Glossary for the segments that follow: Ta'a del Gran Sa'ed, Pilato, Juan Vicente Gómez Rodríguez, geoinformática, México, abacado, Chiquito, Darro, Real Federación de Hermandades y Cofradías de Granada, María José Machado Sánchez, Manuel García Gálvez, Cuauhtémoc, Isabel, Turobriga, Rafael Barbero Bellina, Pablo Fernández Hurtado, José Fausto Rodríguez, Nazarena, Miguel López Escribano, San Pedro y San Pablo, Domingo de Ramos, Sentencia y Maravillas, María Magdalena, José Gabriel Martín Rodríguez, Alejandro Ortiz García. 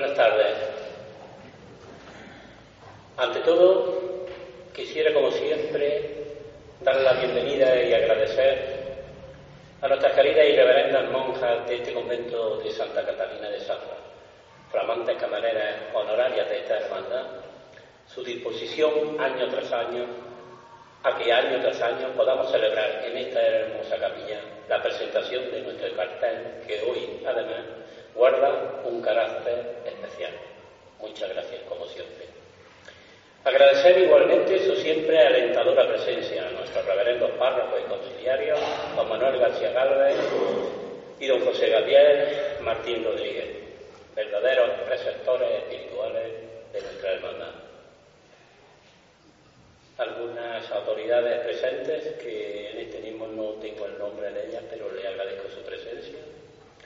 Buenas tardes. Ante todo, quisiera, como siempre, dar la bienvenida y agradecer a nuestras queridas y reverendas monjas de este convento de Santa Catalina de Zafra, flamantes camareras honorarias de esta hermandad, su disposición año tras año a que año tras año podamos celebrar en esta hermosa capilla la presentación de nuestro cartel, que hoy, además, guarda un carácter especial. Muchas gracias, como siempre. Agradecer igualmente su siempre alentadora presencia a nuestros reverendos párrafos y conciliarios, don Manuel García Gálvez y don José Gabriel Martín Rodríguez, verdaderos preceptores espirituales de nuestra hermandad. Algunas autoridades presentes, que en este mismo no tengo el nombre de ellas, pero le agradezco su presencia.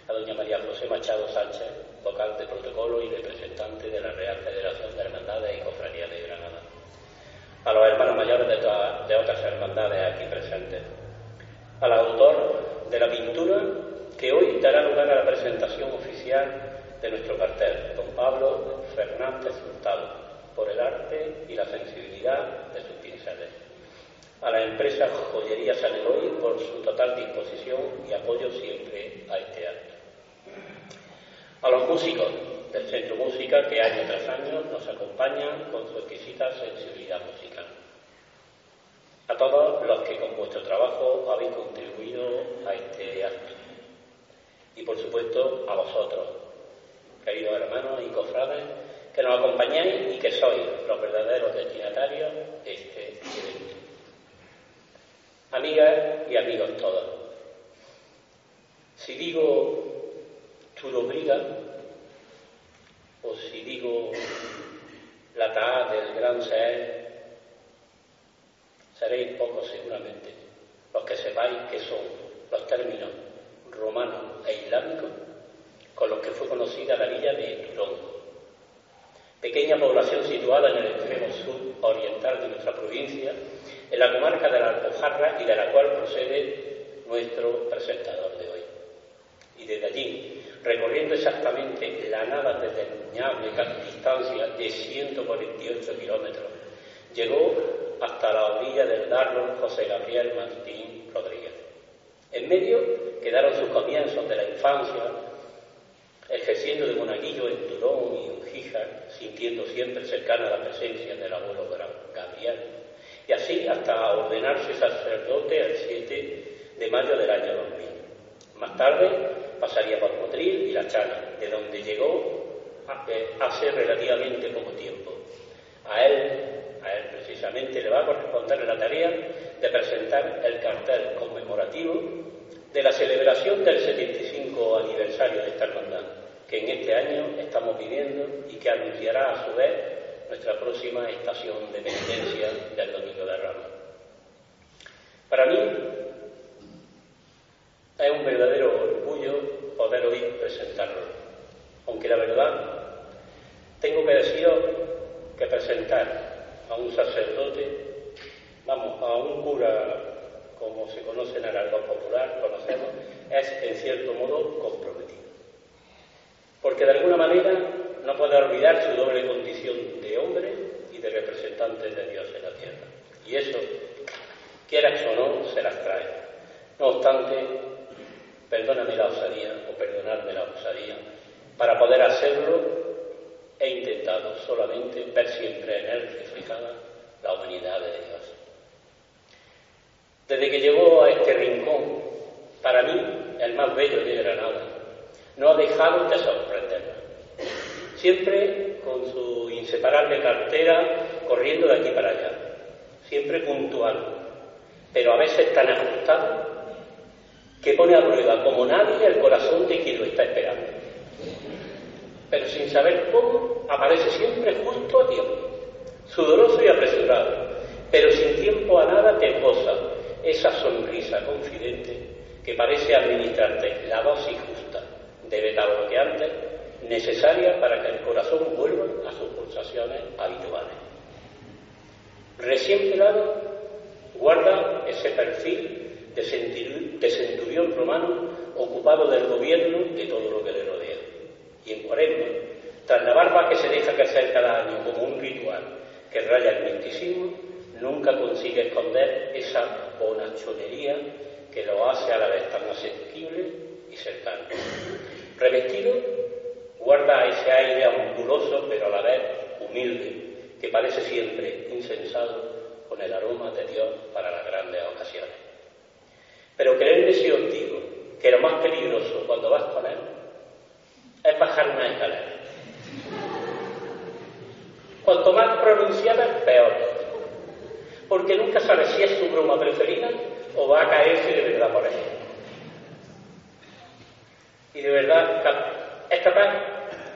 A doña María José Machado Sánchez, vocal de protocolo y representante de la Real Federación de Hermandades y Cofradías de Granada. A los hermanos mayores de otras hermandades aquí presentes. Al autor de la pintura, que hoy dará lugar a la presentación oficial de nuestro cartel, don Pablo Fernández Hurtado, por el arte y la sensibilidad de sus pinceles. A la empresa Joyería Saneroy por su total disposición y apoyo siempre a este acto. A los músicos del Centro Musical, que año tras año nos acompañan con su exquisita sensibilidad musical. A todos los que con vuestro trabajo habéis contribuido a este acto. Y por supuesto a vosotros, queridos hermanos y cofrades, que nos acompañáis y que sois los verdaderos destinatarios de este evento. Amigas y amigos todos, si digo Turobriga, o si digo la Ta'a del Gran Sa'ed, seréis pocos seguramente los que sepáis que son los términos romanos e islámicos con los que fue conocida la villa de Turón, pequeña población situada en el extremo sur oriental de nuestra provincia, en la comarca de la Alpujarra, y de la cual procede nuestro presentador de hoy. Y desde allí, recorriendo exactamente la nada desdeñable distancia de 148 kilómetros, llegó hasta la orilla del Darro José Gabriel Martín Rodríguez. En medio quedaron sus comienzos de la infancia, ejerciendo de monaguillo en Turón y en Gija, sintiendo siempre cercana la presencia del abuelo Gabriel, y así hasta ordenarse sacerdote el 7 de mayo del año 2000. Más tarde pasaría por Potril y la Chana, de donde llegó hace relativamente poco tiempo. A él precisamente le va a corresponder la tarea de presentar el cartel conmemorativo de la celebración del 75 aniversario de esta hermandad, que en este año estamos viviendo y que anunciará a su vez nuestra próxima estación de penitencia del Domingo de Ramos. Para mí es un verdadero orgullo poder hoy presentarlo, aunque la verdad tengo que deciros que presentar a un sacerdote, a un cura, como se conoce en el argot popular, es en cierto modo comprometido, porque de alguna manera no puede olvidar su doble condición de hombre y de representante de Dios en la tierra. Y eso, quieras o no, se las trae. No obstante, perdonadme la osadía, para poder hacerlo he intentado solamente ver siempre en él reflejada la humanidad de Dios. Desde que llegó a este rincón, para mí el más bello de Granada, no ha dejado de sorprenderme. Siempre con su inseparable cartera corriendo de aquí para allá, siempre puntual, pero a veces tan ajustado que pone a prueba como nadie el corazón de quien lo está esperando. Pero sin saber cómo, aparece siempre justo a tiempo, sudoroso y apresurado, pero sin tiempo a nada te goza esa sonrisa confidente que parece administrarte la dosis justa de beta-bloqueantes necesaria para que el corazón vuelva a sus pulsaciones habituales. Recién pelado, guarda ese perfil de centurión romano ocupado del gobierno de todo lo que le rodea. Y en Cuaresma, Tan la barba que se deja crecer cada año como un ritual que raya el misticismo, nunca consigue esconder esa bonachonería que lo hace a la vez tan asequible y cercano. Revestido, guarda ese aire ambuloso pero a la vez humilde, que parece siempre incensado con el aroma de Dios para las grandes ocasiones. Pero creerme si os digo que lo más peligroso cuando vas con él es bajar una escalera. Cuanto más pronunciada, peor, porque nunca sabes si es su broma preferida o va a caerse de verdad por ella. Y de verdad es capaz,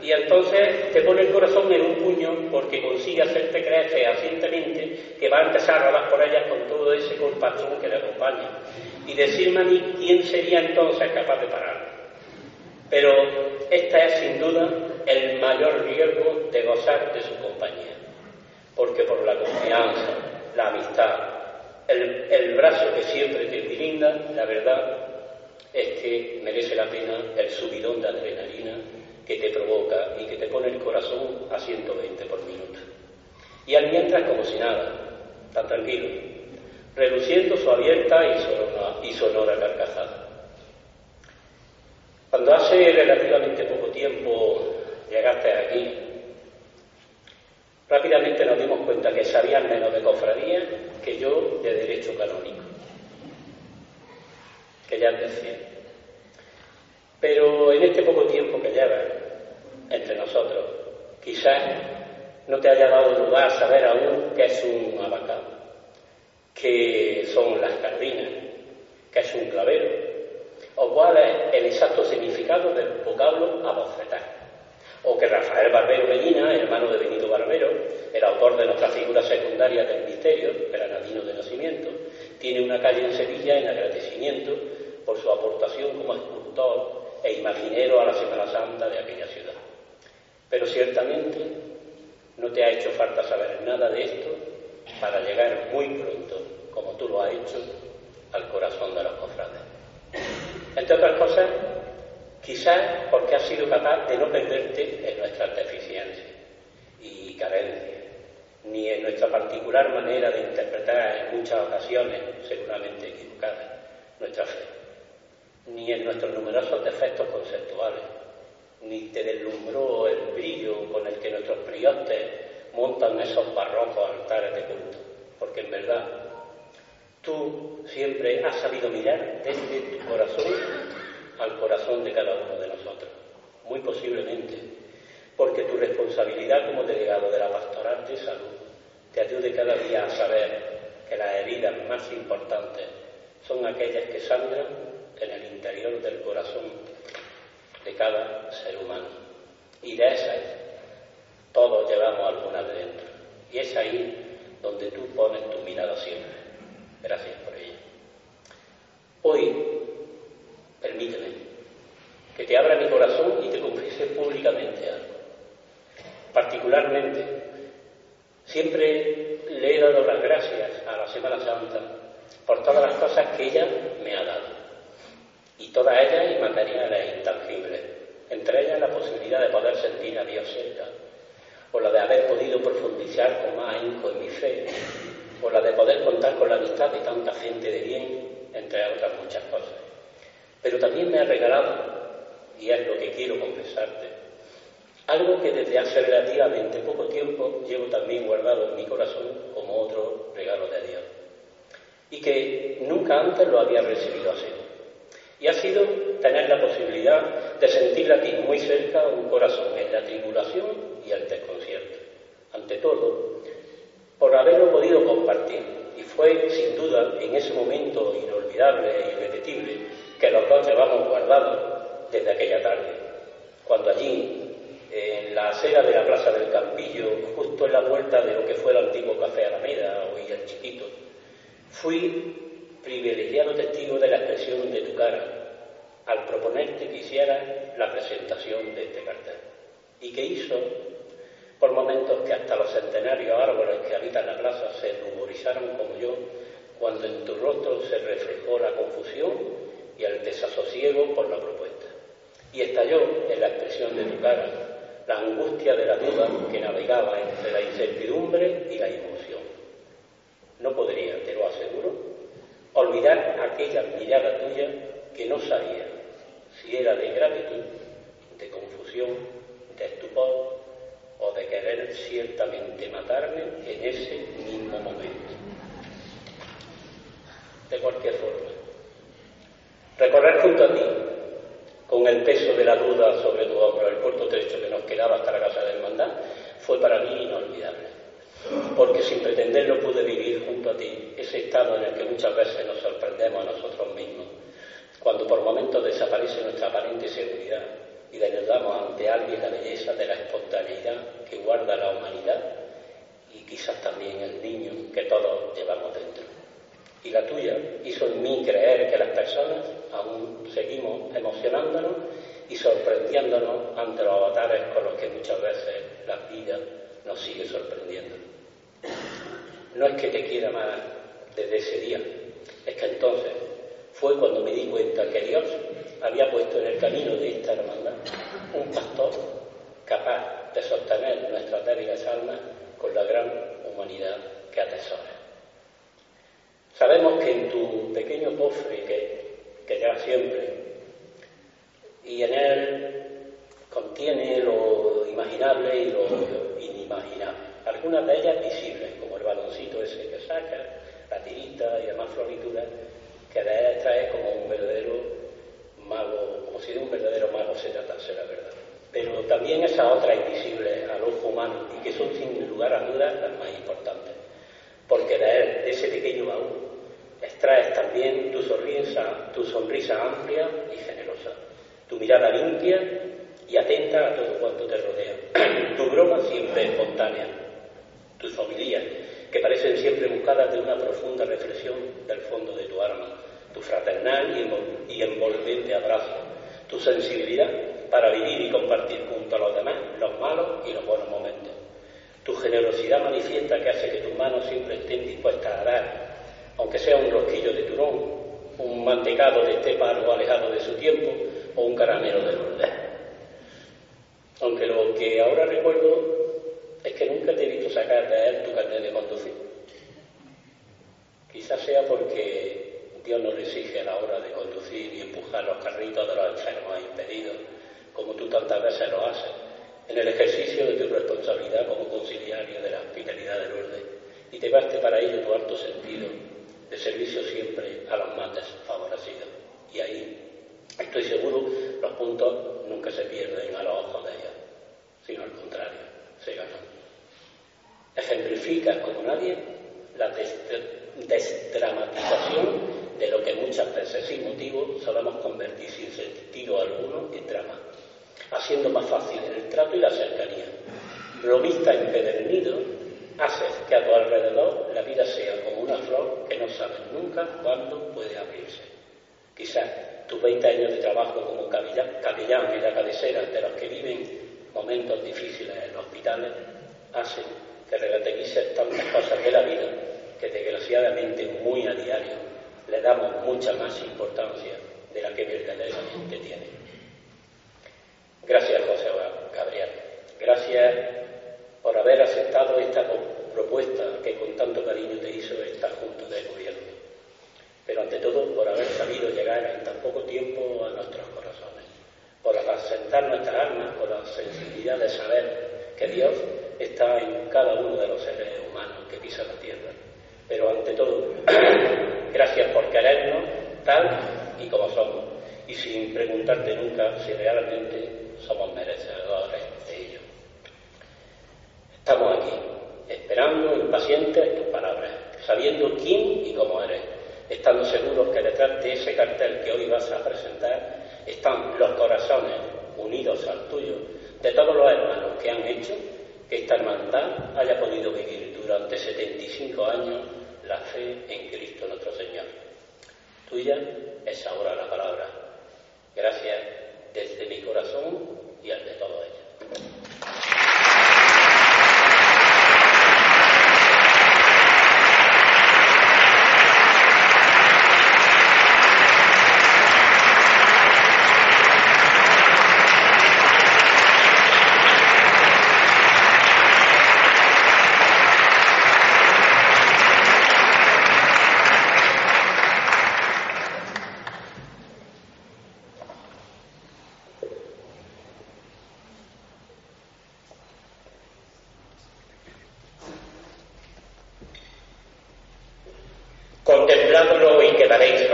y entonces te pone el corazón en un puño porque consigue hacerte creer fehacientemente que va a empezar a hablar por ellas con todo ese compasión que le acompaña, y decirme a mí quién sería entonces capaz de pararlo. Pero esta es sin duda el mayor riesgo de gozar de su compañía, porque por la confianza, la amistad, el brazo que siempre te brinda, la verdad es que merece la pena el subidón de adrenalina que te provoca y que te pone el corazón a 120 por minuto. Y al mientras como si nada, tan tranquilo, reluciendo su abierta y sonora carcajada. Cuando hace relativamente poco tiempo llegaste aquí, rápidamente nos dimos cuenta que sabías menos de cofradía que yo de derecho canónico, que ya decía. Pero en este poco tiempo que llevas entre nosotros, quizás no te haya dado lugar a saber aún qué es un abacado, qué son las cardinas, qué es un clavero, o cuál es el exacto significado del vocablo abofetar, o que Rafael Barbero Bellina, hermano de Benito Barbero, el autor de nuestra figura secundaria del misterio, granadino de nacimiento, tiene una calle en Sevilla en agradecimiento por su aportación como escultor e imaginero a la Semana Santa de aquella ciudad. Pero ciertamente no te ha hecho falta saber nada de esto para llegar muy pronto, como tú lo has hecho, al corazón de los cofrades. Entre otras cosas, quizás porque has sido capaz de no perderte en nuestras deficiencias y carencias, ni en nuestra particular manera de interpretar en muchas ocasiones, seguramente equivocadas, nuestra fe, ni en nuestros numerosos defectos conceptuales, ni te deslumbró el brillo con el que nuestros priostes montan esos barrocos altares de culto, porque en verdad tú siempre has sabido mirar desde tu corazón al corazón de cada uno de nosotros, muy posiblemente, porque tu responsabilidad como delegado de la Pastoral de Salud te ayude cada día a saber que las heridas más importantes son aquellas que sangran en el interior del corazón de cada ser humano. Y de esas todos llevamos algunas de dentro. Y es ahí donde tú pones tu mirada siempre. Gracias por ello. Hoy, permíteme que te abra mi corazón y te confiese públicamente algo. Particularmente, siempre le he dado las gracias a la Semana Santa por todas las cosas que ella me ha dado. Y todas ellas inmateriales e intangibles. Entre ellas la posibilidad de poder sentir a Dios cerca, o la de haber podido profundizar con más ahínco en mi fe, o la de poder contar con la amistad de tanta gente de bien, entre otras muchas cosas. Pero también me ha regalado, y es lo que quiero confesarte, algo que desde hace relativamente poco tiempo llevo también guardado en mi corazón como otro regalo de Dios, y que nunca antes lo había recibido así. Y ha sido tener la posibilidad de sentir a ti muy cerca un corazón en la tribulación y el desconcierto. Ante todo, por haberlo podido compartir, y fue sin duda en ese momento inolvidable e irrepetible que los dos llevamos guardados desde aquella tarde, cuando allí, en la acera de la Plaza del Campillo, justo en la vuelta de lo que fue el antiguo Café Alameda, hoy el Chiquito, fui privilegiado testigo de la expresión de tu cara al proponerte que hicieras la presentación de este cartel, y que hizo por momentos que hasta los centenarios árboles que habitan la plaza se ruborizaron como yo cuando en tu rostro se reflejó la confusión y el desasosiego por la propuesta. Y estalló en la expresión de tu cara la angustia de la duda que navegaba entre la incertidumbre y la emoción. No podría, te lo aseguro, olvidar aquella mirada tuya que no sabía si era de gratitud, de confusión, de estupor o de querer ciertamente matarme en ese mismo momento. De cualquier forma, recorrer junto a ti, con el peso de la duda sobre tu hombro, el corto trecho que nos quedaba hasta la casa de hermandad, fue para mí inolvidable. Porque sin pretenderlo pude vivir junto a ti ese estado en el que muchas veces nos sorprendemos a nosotros mismos, cuando por momentos desaparece nuestra aparente seguridad y desnudamos ante alguien la belleza de la espontaneidad que guarda la humanidad y quizás también el niño que todos llevamos dentro. Y la tuya hizo en mí creer que las personas aún seguimos emocionándonos y sorprendiéndonos ante los avatares con los que muchas veces la vida nos sigue sorprendiendo. No es que te quiera más desde ese día, es que entonces fue cuando me di cuenta que Dios había puesto en el camino de esta hermandad un pastor capaz de sostener nuestras débiles almas con la gran humanidad que atesora. Sabemos que en tu pequeño cofre que llevas siempre, y en él contiene lo imaginable y lo inimaginable. Algunas de ellas visibles, como el baloncito ese que sacas, la tirita y demás florituras, que de ellas traes como un verdadero mago, como si de un verdadero mago se tratase, la verdad. Pero también esas otras invisibles al ojo humano y que son sin lugar a dudas las más importantes. Porque de ese pequeño baúl extraes también tu sonrisa amplia y generosa, tu mirada limpia y atenta a todo cuanto te rodea, tu broma siempre espontánea, tus homilías que parecen siempre buscadas de una profunda reflexión del fondo de tu alma, tu fraternal y envolvente abrazo, tu sensibilidad para vivir y compartir junto a los demás los malos y los buenos momentos, tu generosidad manifiesta que hace que tus manos siempre estén dispuestas a dar, aunque sea un rosquillo de turón, un mantecado de estepa algo alejado de su tiempo o un caramelo de Lourdes. Aunque lo que ahora recuerdo es que nunca te he visto sacar de él tu carnet de conducir. Quizás sea porque Dios nos exige a la hora de conducir y empujar los carritos de los enfermos impedidos, como tú tantas veces lo haces, en el ejercicio de tu responsabilidad como conciliario de la hospitalidad de Lourdes, y te baste para ello tu alto sentido de servicio siempre a los más desfavorecidos. Y ahí, estoy seguro, los puntos nunca se pierden a los ojos de ella, sino al contrario, se ganan. Ejemplificas como nadie la desdramatización de lo que muchas veces sin motivo solemos convertir sin sentido alguno en drama, haciendo más fácil el trato y la cercanía. Bromista empedernido, haces que a tu alrededor la vida sea como una flor que no sabes nunca cuándo puede abrirse. Quizás tus 20 años de trabajo como capellán en la cabecera de los que viven momentos difíciles en los hospitales hacen que relativices tantas cosas de la vida que desgraciadamente muy a diario le damos mucha más importancia de la que verdaderamente tiene. Gracias, José Gabriel. Gracias por haber aceptado esta propuesta que con tanto cariño te hizo estar junto del gobierno. Pero ante todo por haber sabido llegar en tan poco tiempo a nuestros corazones, por asentar nuestras almas con la sensibilidad de saber que Dios está en cada uno de los seres humanos que pisan la tierra. Pero ante todo, gracias por querernos tal y como somos, y sin preguntarte nunca si realmente somos merecedores de ello. Estamos aquí, esperando, impacientes, tus palabras, sabiendo quién y cómo eres. Estando seguros que detrás de ese cartel que hoy vas a presentar están los corazones unidos al tuyo de todos los hermanos que han hecho que esta hermandad haya podido vivir durante 75 años la fe en Cristo nuestro Señor. Tuya es ahora la palabra. Gracias desde mi corazón y al de todos ellos.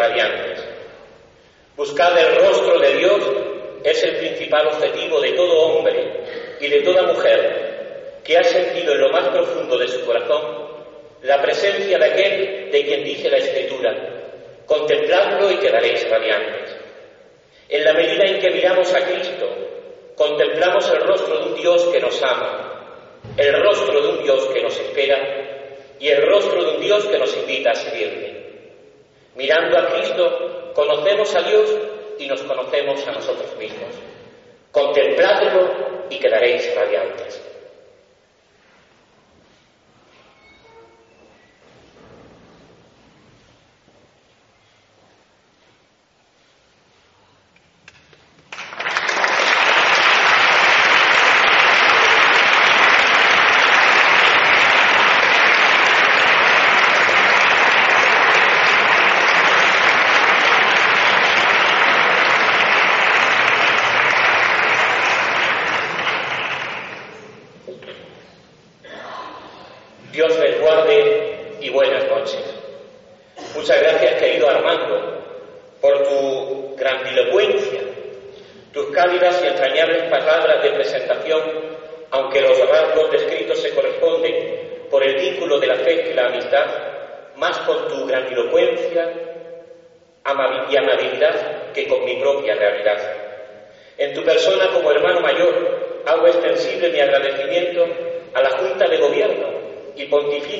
radiantes. Buscar el rostro de Dios es el principal objetivo de todo hombre y de toda mujer que ha sentido en lo más profundo de su corazón la presencia de aquel de quien dice la Escritura: contempladlo y quedaréis radiantes. En la medida en que miramos a Cristo, contemplamos el rostro de un Dios que nos ama, el rostro de un Dios que nos espera y el rostro de un Dios que nos invita a seguirle. Mirando a Cristo, conocemos a Dios y nos conocemos a nosotros mismos. Contempladlo y quedaréis radiantes. Que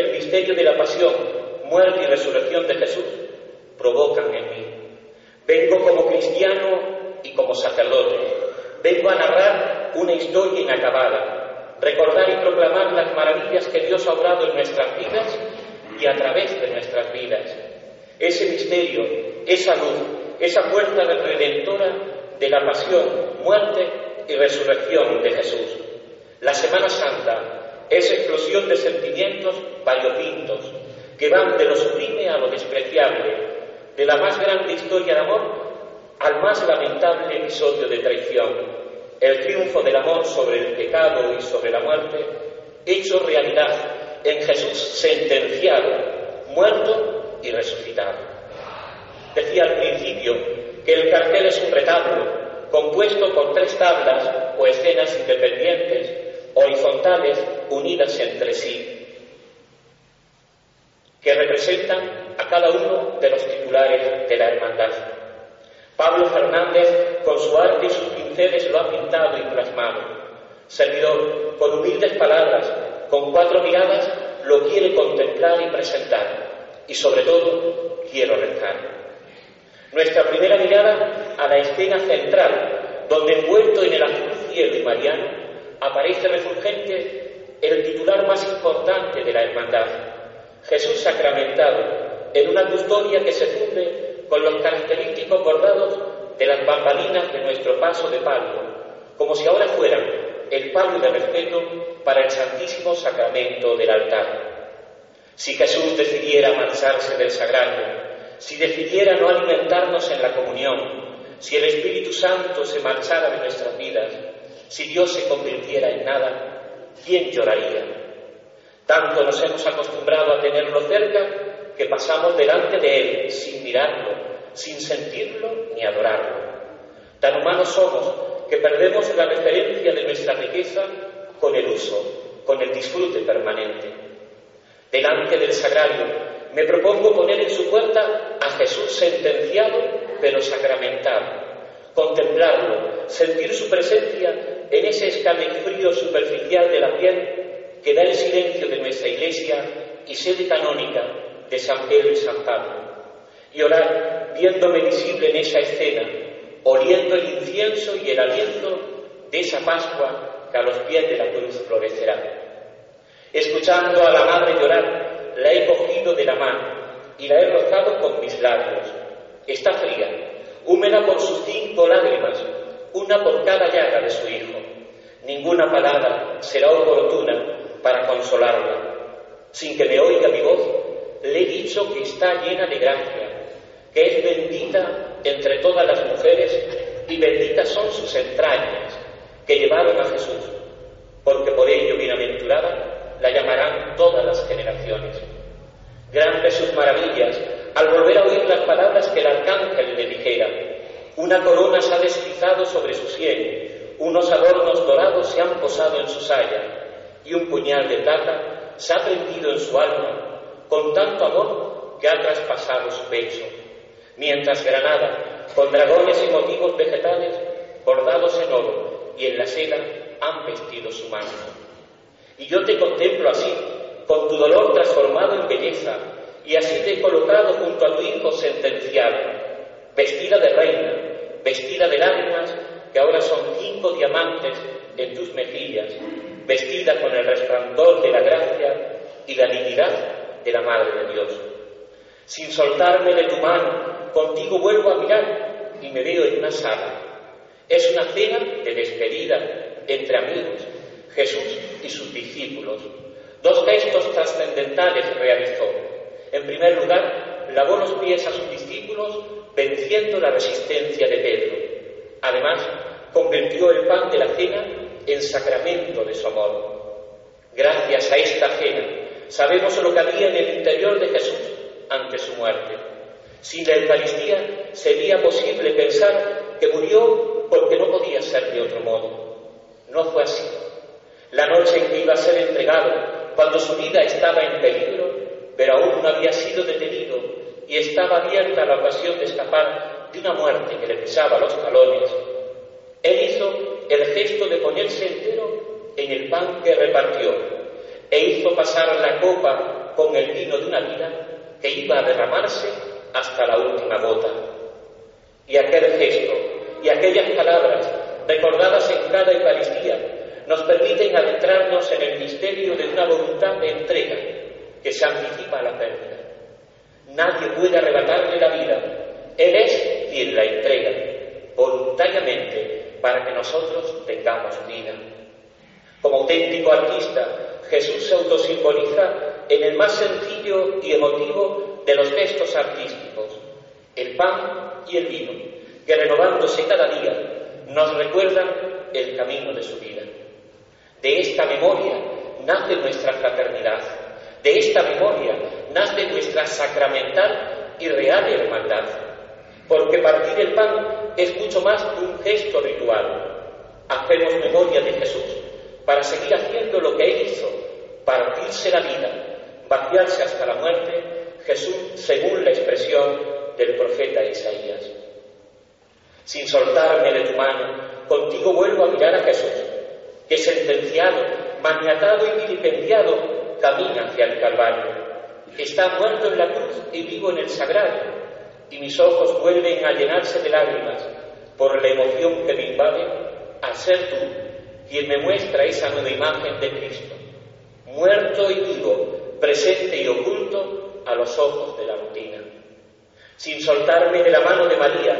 el misterio de la pasión, muerte y resurrección de Jesús provocan en mí. Vengo como cristiano y como sacerdote. Vengo a narrar una historia inacabada, recordar y proclamar las maravillas que Dios ha obrado en nuestras vidas y a través de nuestras vidas. Ese misterio, esa luz, esa puerta redentora de la pasión, muerte y resurrección de Jesús. La Semana Santa es explosión de sentimientos variopintos que van de lo sublime a lo despreciable, de la más grande historia de amor al más lamentable episodio de traición, el triunfo del amor sobre el pecado y sobre la muerte, hecho realidad en Jesús sentenciado, muerto y resucitado. Decía al principio que el cartel es un retablo compuesto por tres tablas o escenas independientes, horizontales, unidas entre sí, que representan a cada uno de los titulares de la hermandad. Pablo Fernández, con su arte y sus pinceles, lo ha pintado y plasmado. Servidor, con humildes palabras, con cuatro miradas, lo quiere contemplar y presentar. Y sobre todo, quiero rezar. Nuestra primera mirada a la escena central, donde envuelto en el azul cielo y mariano, aparece resurgente el titular más importante de la hermandad, Jesús sacramentado, en una custodia que se funde con los característicos bordados de las bambalinas de nuestro paso de palio, como si ahora fueran el palio de respeto para el Santísimo Sacramento del altar. Si Jesús decidiera marcharse del Sagrario, si decidiera no alimentarnos en la comunión, si el Espíritu Santo se marchara de nuestras vidas, si Dios se convirtiera en nada, ¿quién lloraría? Tanto nos hemos acostumbrado a tenerlo cerca que pasamos delante de él sin mirarlo, sin sentirlo ni adorarlo. Tan humanos somos que perdemos la referencia de nuestra riqueza con el uso, con el disfrute permanente. Delante del Sagrario me propongo poner en su puerta a Jesús sentenciado pero sacramentado, contemplarlo, sentir su presencia en ese escalofrío superficial de la piel que da el silencio de nuestra iglesia y sede canónica de San Pedro y San Pablo, y orar viéndome visible en esa escena, oliendo el incienso y el aliento de esa Pascua que a los pies de la cruz florecerá. Escuchando a la madre llorar, la he cogido de la mano y la he rozado con mis labios. Está fría, húmeda por sus 5 lágrimas, una por cada llaga de su hijo. Ninguna palabra será oportuna para consolarla. Sin que me oiga mi voz, le he dicho que está llena de gracia, que es bendita entre todas las mujeres y benditas son sus entrañas que llevaron a Jesús, porque por ello bienaventurada la llamarán todas las generaciones. Grandes sus maravillas al volver a oír las palabras que el arcángel le dijera. Una corona se ha deslizado sobre su sien, unos adornos dorados se han posado en su saya, y un puñal de plata se ha prendido en su alma con tanto amor que ha traspasado su pecho. Mientras Granada, con dragones y motivos vegetales bordados en oro y en la seda, han vestido su mano. Y yo te contemplo así, con tu dolor transformado en belleza, y así te he colocado junto a tu hijo sentenciado, vestida de reina, vestida de lágrimas que ahora son 5 diamantes en tus mejillas, vestida con el resplandor de la gracia y la dignidad de la Madre de Dios. Sin soltarme de tu mano, contigo vuelvo a mirar y me veo en una sala. Es una cena de despedida entre amigos, Jesús y sus discípulos. 2 gestos trascendentales realizó. En primer lugar, lavó los pies a sus discípulos, venciendo la resistencia de Pedro. Además, convirtió el pan de la cena en sacramento de su amor. Gracias a esta cena sabemos lo que había en el interior de Jesús ante su muerte. Sin la Eucaristía sería posible pensar que murió porque no podía ser de otro modo. No fue así. La noche en que iba a ser entregado, cuando su vida estaba en peligro, pero aún no había sido detenido y estaba abierta a la ocasión de escapar de una muerte que le pisaba los talones, él hizo el gesto de ponerse entero en el pan que repartió e hizo pasar la copa con el vino de una vida que iba a derramarse hasta la última gota. Y aquel gesto y aquellas palabras, recordadas en cada Eucaristía, nos permiten adentrarnos en el misterio de una voluntad de entrega que se anticipa a la pérdida. Nadie puede arrebatarle la vida. Él es quien la entrega voluntariamente para que nosotros tengamos vida. Como auténtico artista, Jesús se autosimboliza en el más sencillo y emotivo de los gestos artísticos, el pan y el vino, que renovándose cada día nos recuerdan el camino de su vida. De esta memoria nace nuestra fraternidad, de esta memoria nace nuestra sacramental y real hermandad, porque partir el pan es mucho más que un gesto ritual. Hacemos memoria de Jesús para seguir haciendo lo que Él hizo, partirse la vida, vaciarse hasta la muerte, Jesús según la expresión del profeta Isaías. Sin soltarme de tu mano, contigo vuelvo a mirar a Jesús, que sentenciado, maniatado y vilipendiado, camina hacia el Calvario. Está muerto en la cruz y vivo en el Sagrario, y mis ojos vuelven a llenarse de lágrimas por la emoción que me invade al ser tú quien me muestra esa nueva imagen de Cristo, muerto y vivo, presente y oculto a los ojos de la rutina. Sin soltarme de la mano de María,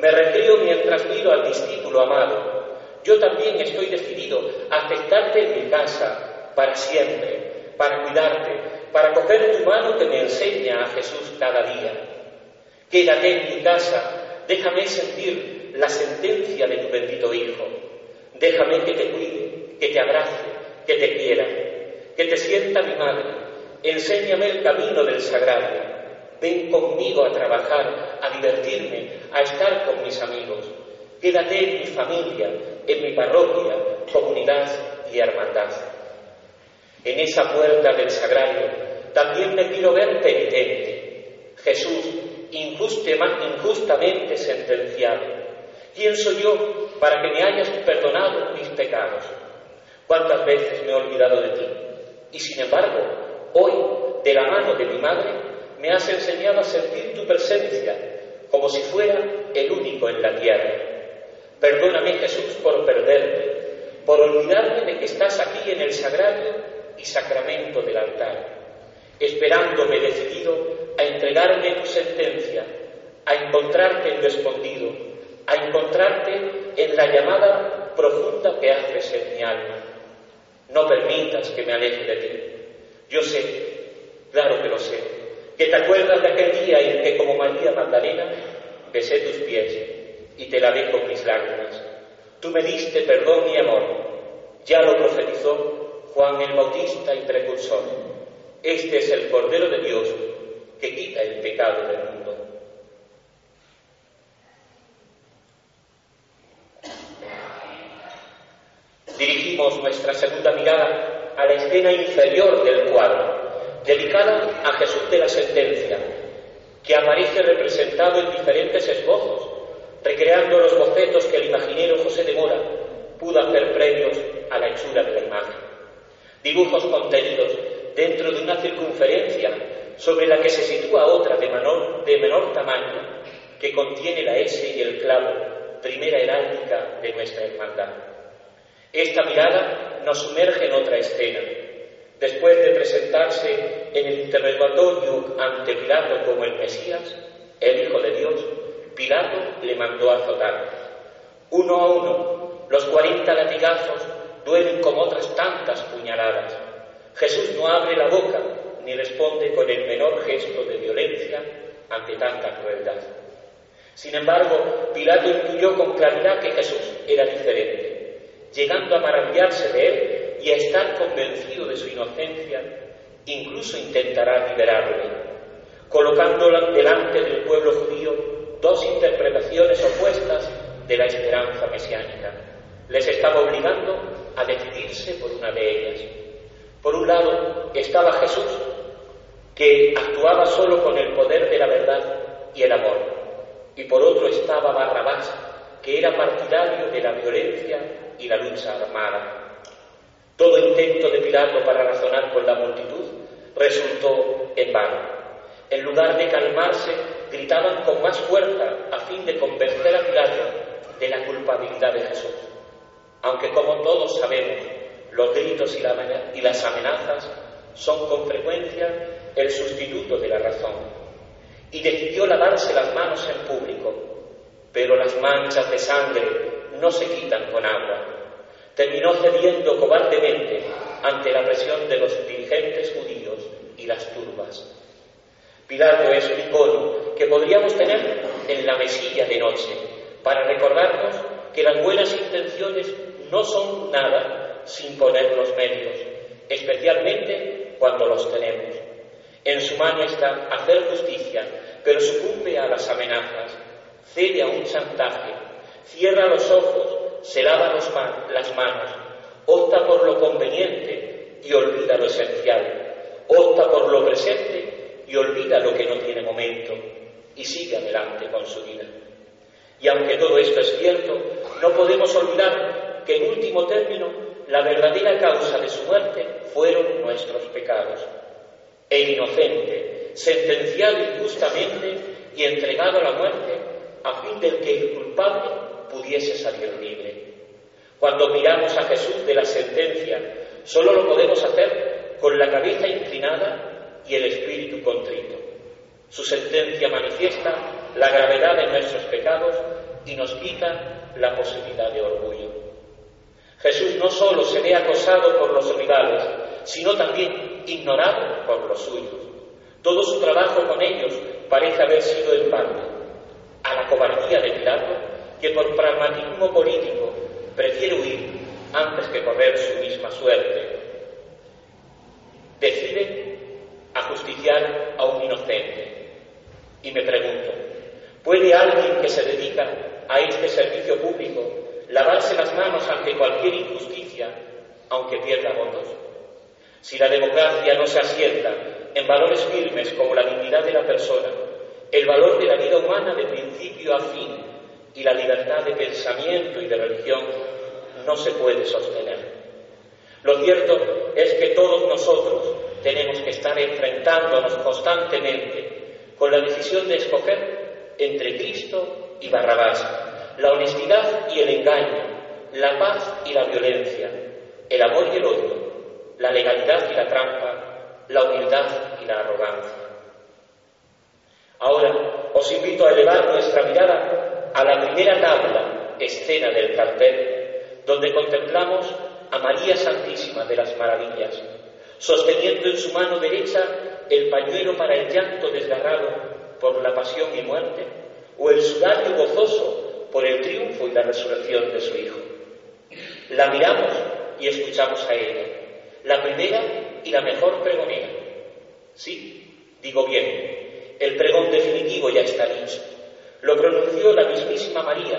me recreo mientras miro al discípulo amado. Yo también estoy decidido a aceptarte en mi casa para siempre, para cuidarte, para coger tu mano que me enseña a Jesús cada día. Quédate en mi casa, déjame sentir la sentencia de tu bendito Hijo. Déjame que te cuide, que te abrace, que te quiera, que te sienta mi madre. Enséñame el camino del Sagrado. Ven conmigo a trabajar, a divertirme, a estar con mis amigos. Quédate en mi familia, en mi parroquia, comunidad y hermandad. En esa puerta del Sagrario también me quiero ver penitente. Jesús, injustamente sentenciado. ¿Quién soy yo para que me hayas perdonado mis pecados? ¿Cuántas veces me he olvidado de ti? Y sin embargo, hoy, de la mano de mi madre, me has enseñado a sentir tu presencia, como si fuera el único en la tierra. Perdóname, Jesús, por perderte, por olvidarme de que estás aquí en el Sagrario y Sacramento del altar, esperándome decidido a entregarme tu sentencia, a encontrarte en lo escondido, a encontrarte en la llamada profunda que haces en mi alma. No permitas que me aleje de ti. Yo sé, claro que lo sé, que te acuerdas de aquel día en que, como María Magdalena, besé tus pies y te lavé con mis lágrimas. Tú me diste perdón y amor. Ya lo profetizó Juan el Bautista y precursor. Este es el Cordero de Dios que quita el pecado del mundo. Dirigimos nuestra segunda mirada a la escena inferior del cuadro, dedicada a Jesús de la Sentencia, que aparece representado en diferentes esbozos, recreando los bocetos que el imaginero José de Mora pudo hacer previos a la hechura de la imagen. Dibujos contenidos dentro de una circunferencia sobre la que se sitúa otra de menor tamaño que contiene la S y el clavo, primera heráldica de nuestra hermandad. Esta mirada nos sumerge en otra escena. Después de presentarse en el interrogatorio ante Pilato como el Mesías, el Hijo de Dios, Pilato le mandó azotar. Uno a uno, los 40 latigazos duelen como otras tantas puñaladas. Jesús no abre la boca ni responde con el menor gesto de violencia ante tanta crueldad. Sin embargo, Pilato intuyó con claridad que Jesús era diferente, llegando a maravillarse de él y a estar convencido de su inocencia, incluso intentará liberarle, colocándolo delante del pueblo judío dos interpretaciones opuestas de la esperanza mesiánica. Les estaba obligando a decidirse por una de ellas. Por un lado estaba Jesús, que actuaba solo con el poder de la verdad y el amor. Y por otro estaba Barrabás, que era partidario de la violencia y la lucha armada. Todo intento de Pilato para razonar con la multitud resultó en vano. En lugar de calmarse, gritaban con más fuerza a fin de convencer a Pilato de la culpabilidad de Jesús. Aunque, como todos sabemos, los gritos y las amenazas son con frecuencia el sustituto de la razón. Y decidió lavarse las manos en público, pero las manchas de sangre no se quitan con agua. Terminó cediendo cobardemente ante la presión de los dirigentes judíos y las turbas. Pilato es un icono que podríamos tener en la mesilla de noche, para recordarnos que las buenas intenciones no son nada sin poner los medios, especialmente cuando los tenemos. En su mano está hacer justicia, pero sucumbe a las amenazas, cede a un chantaje, cierra los ojos, se lava las manos, opta por lo conveniente y olvida lo esencial, opta por lo presente y olvida lo que no tiene momento, y sigue adelante con su vida. Y aunque todo esto es cierto, no podemos olvidar que en último término la verdadera causa de su muerte fueron nuestros pecados. E inocente, sentenciado injustamente y entregado a la muerte, a fin de que el culpable pudiese salir libre. Cuando miramos a Jesús de la sentencia, solo lo podemos hacer con la cabeza inclinada y el espíritu contrito. Su sentencia manifiesta la gravedad de nuestros pecados y nos quita la posibilidad de orgullo. Jesús no solo se ve acosado por los rivales, sino también ignorado por los suyos. Todo su trabajo con ellos parece haber sido en vano. A la cobardía de Pilato, que por pragmatismo político prefiere huir antes que correr su misma suerte, decide ajusticiar a un inocente. Y me pregunto, ¿puede alguien que se dedica a este servicio público lavarse las manos ante cualquier injusticia, aunque pierda votos? Si la democracia no se asienta en valores firmes como la dignidad de la persona, el valor de la vida humana de principio a fin y la libertad de pensamiento y de religión, no se puede sostener. Lo cierto es que todos nosotros tenemos que estar enfrentándonos constantemente con la decisión de escoger entre Cristo y Barrabás, la honestidad y el engaño, la paz y la violencia, el amor y el odio, la legalidad y la trampa, la humildad y la arrogancia. Ahora os invito a elevar nuestra mirada a la primera tabla, escena del cartel, donde contemplamos a María Santísima de las Maravillas, sosteniendo en su mano derecha el pañuelo para el llanto desgarrado por la pasión y muerte, o el sudario gozoso por el triunfo y la resurrección de su Hijo. La miramos y escuchamos a ella, la primera y la mejor pregonera. Sí, digo bien. El pregón definitivo ya está dicho. Lo pronunció la mismísima María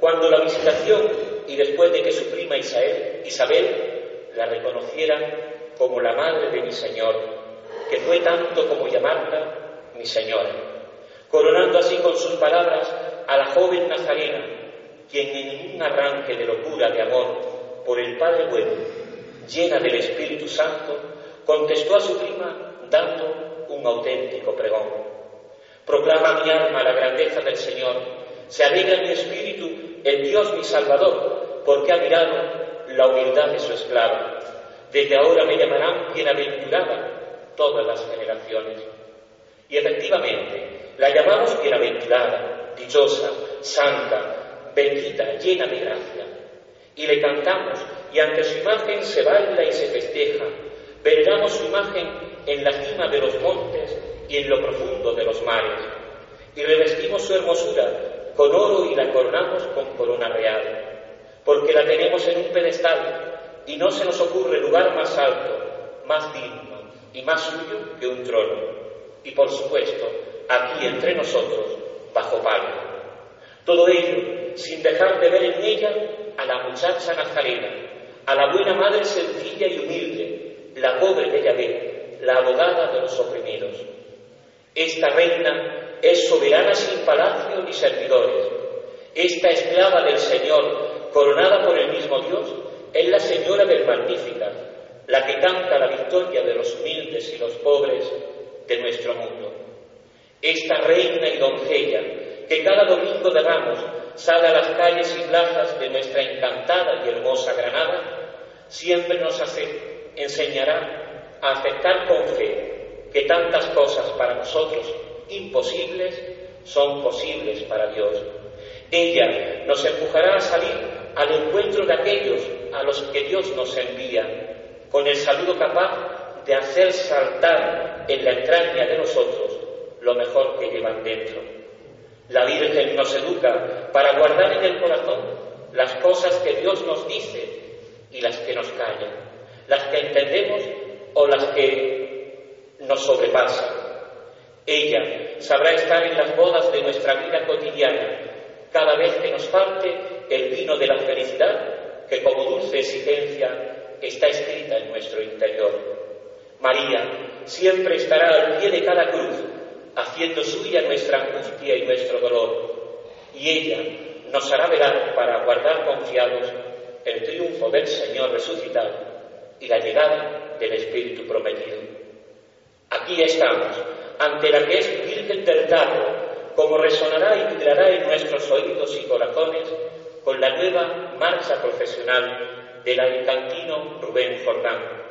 cuando la visitación y después de que su prima Isabel la reconociera como la madre de mi Señor, que fue tanto como llamarla mi Señora, coronando así con sus palabras a la joven Nazarena, quien en un arranque de locura de amor por el Padre Bueno, llena del Espíritu Santo, contestó a su prima dando un auténtico pregón. Proclama mi alma la grandeza del Señor, se alegra mi espíritu en Dios mi Salvador, porque ha mirado la humildad de su esclava. Desde ahora me llamarán bienaventurada todas las generaciones. Y efectivamente, la llamamos bienaventurada, dichosa, santa, bendita, llena de gracia. Y le cantamos, y ante su imagen se baila y se festeja. Veneramos su imagen en la cima de los montes y en lo profundo de los mares, y revestimos su hermosura con oro y la coronamos con corona real, porque la tenemos en un pedestal y no se nos ocurre lugar más alto, más digno y más suyo que un trono, y por supuesto aquí entre nosotros bajo palma. Todo ello sin dejar de ver en ella a la muchacha Nazarena, a la buena madre sencilla y humilde, la pobre de Yahvé, la abogada de los oprimidos. Esta reina es soberana sin palacio ni servidores. Esta esclava del Señor, coronada por el mismo Dios, es la señora del Magnífica, la que canta la victoria de los humildes y los pobres de nuestro mundo. Esta reina y doncella, que cada domingo de Ramos sale a las calles y plazas de nuestra encantada y hermosa Granada, siempre nos enseñará a aceptar con fe que tantas cosas para nosotros imposibles son posibles para Dios. Ella nos empujará a salir al encuentro de aquellos a los que Dios nos envía, con el saludo capaz de hacer saltar en la entraña de nosotros lo mejor que llevan dentro. La Virgen nos educa para guardar en el corazón las cosas que Dios nos dice y las que nos callan, las que entendemos o las que nos sobrepasan. Ella sabrá estar en las bodas de nuestra vida cotidiana, cada vez que nos falte el vino de la felicidad que como dulce exigencia está escrita en nuestro interior. María siempre estará al pie de cada cruz, haciendo suya nuestra angustia y nuestro dolor, y ella nos hará velar para guardar confiados el triunfo del Señor resucitado y la llegada del Espíritu prometido. Aquí estamos, ante la que es Virgen del Darro, como resonará y vibrará en nuestros oídos y corazones con la nueva marcha profesional del alicantino Rubén Jordán,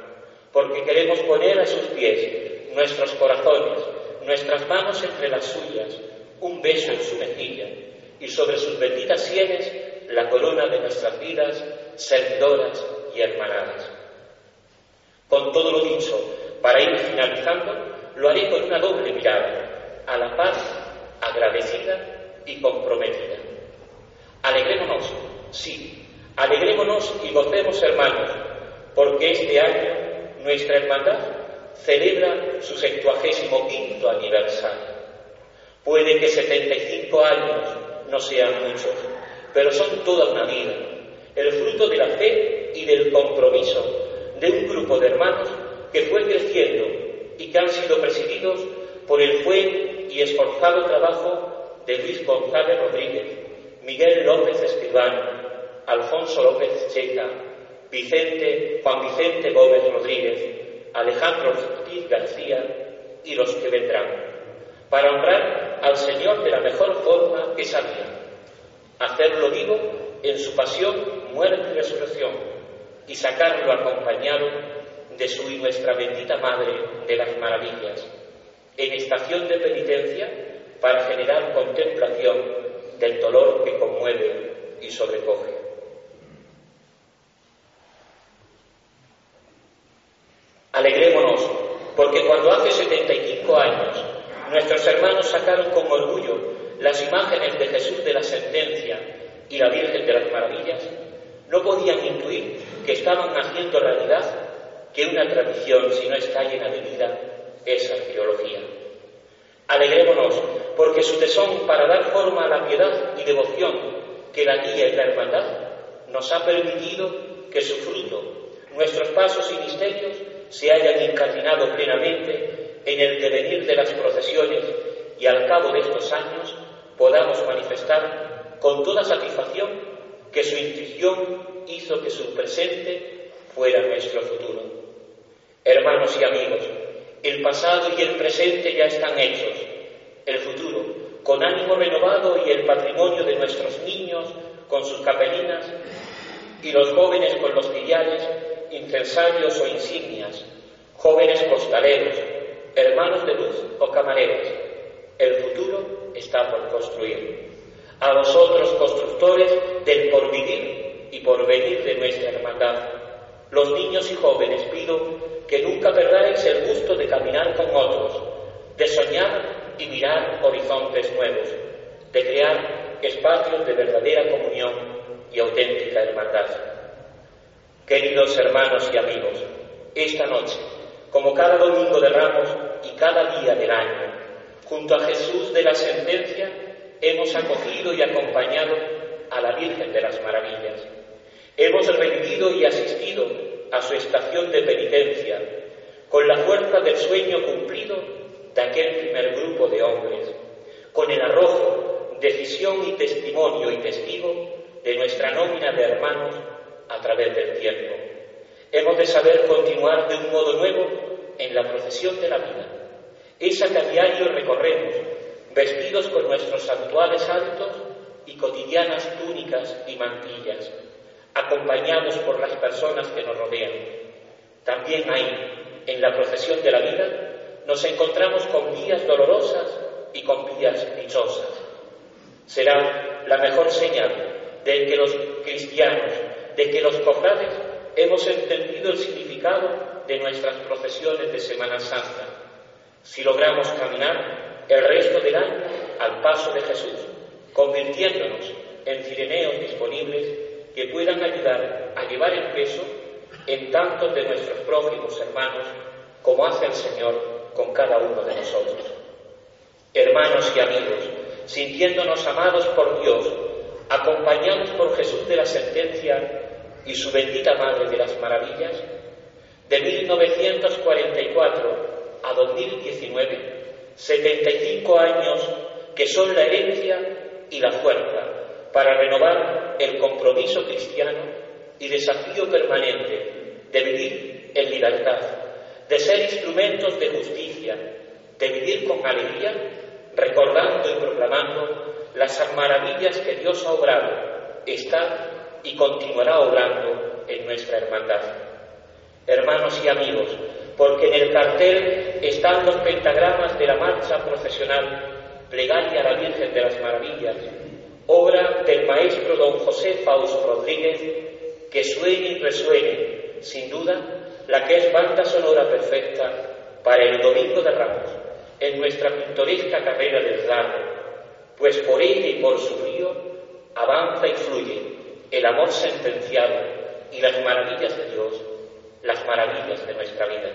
porque queremos poner a sus pies nuestros corazones, nuestras manos entre las suyas, un beso en su mejilla y sobre sus benditas sienes la corona de nuestras vidas servidoras y hermanadas. Con todo lo dicho, para ir finalizando, lo haré con una doble mirada, a la paz agradecida y comprometida. Alegrémonos, sí, alegrémonos y gocemos, hermanos, porque este año nuestra hermandad celebra su 75º aniversario. Puede que 75 años no sean muchos, pero son toda una vida, el fruto de la fe y del compromiso de un grupo de hermanos que fue creciendo y que han sido presididos por el fuerte y esforzado trabajo de Luis González Rodríguez, Miguel López Escribano, Alfonso López Checa, Juan Vicente Gómez Rodríguez, Alejandro Ortiz García y los que vendrán, para honrar al Señor de la mejor forma que sabía, hacerlo vivo en su pasión, muerte y resurrección, y sacarlo acompañado de su y nuestra bendita Madre de las Maravillas, en estación de penitencia para generar contemplación del dolor que conmueve y sobrecoge. Alegrémonos, porque cuando hace 75 años nuestros hermanos sacaron con orgullo las imágenes de Jesús de la Sentencia y la Virgen de las Maravillas, no podían intuir que estaban haciendo realidad que una tradición, si no está llena de vida, es arqueología. Alegrémonos, porque su tesón para dar forma a la piedad y devoción que la guía y la hermandad nos ha permitido que su fruto, nuestros pasos y misterios, se hayan encaminado plenamente en el devenir de las procesiones y al cabo de estos años podamos manifestar con toda satisfacción que su intuición hizo que su presente fuera nuestro futuro. Hermanos y amigos, el pasado y el presente ya están hechos. El futuro, con ánimo renovado y el patrimonio de nuestros niños con sus capelinas y los jóvenes con los pillares, incensarios o insignias, jóvenes costaleros, hermanos de luz o camareros, el futuro está por construir. A vosotros, constructores del porvivir y porvenir de nuestra hermandad, los niños y jóvenes, pido que nunca perdáis el gusto de caminar con otros, de soñar y mirar horizontes nuevos, de crear espacios de verdadera comunión y auténtica hermandad. Queridos hermanos y amigos, esta noche, como cada domingo de Ramos y cada día del año, junto a Jesús de la Sentencia, hemos acogido y acompañado a la Virgen de las Maravillas. Hemos rendido y asistido a su estación de penitencia, con la fuerza del sueño cumplido de aquel primer grupo de hombres, con el arrojo, decisión y testimonio y testigo de nuestra nómina de hermanos a través del tiempo. Hemos de saber continuar de un modo nuevo en la procesión de la vida, esa que a diario recorremos vestidos con nuestros actuales hábitos y cotidianas túnicas y mantillas, acompañados por las personas que nos rodean. También ahí, en la procesión de la vida, nos encontramos con vías dolorosas y con vías dichosas. Será la mejor señal de que los cristianos, de que los cofrades, hemos entendido el significado de nuestras procesiones de Semana Santa. Si logramos caminar el resto del año al paso de Jesús, convirtiéndonos en cirineos disponibles que puedan ayudar a llevar el peso en tantos de nuestros prójimos hermanos como hace el Señor con cada uno de nosotros. Hermanos y amigos, sintiéndonos amados por Dios, acompañados por Jesús de la Sentencia y su bendita Madre de las Maravillas, de 1944 a 2019, 75 años que son la herencia y la fuerza para renovar el compromiso cristiano y desafío permanente de vivir en libertad, de ser instrumentos de justicia, de vivir con alegría, recordando y proclamando las maravillas que Dios ha obrado, está y continuará obrando en nuestra hermandad. Hermanos y amigos, porque en el cartel están los pentagramas de la marcha procesional, plegaria a la Virgen de las Maravillas, obra del maestro don José Fausto Rodríguez, que suene y resuene, sin duda, la que es banda sonora perfecta para el Domingo de Ramos, en nuestra pintoresca carrera del Darro, pues por ella y por su río avanza y fluye el amor sentenciado y las maravillas de Dios, las maravillas de nuestra vida.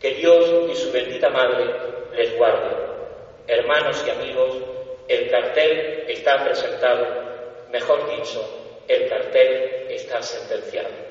Que Dios y su bendita Madre les guarde. Hermanos y amigos, el cartel está presentado, mejor dicho, el cartel está sentenciado.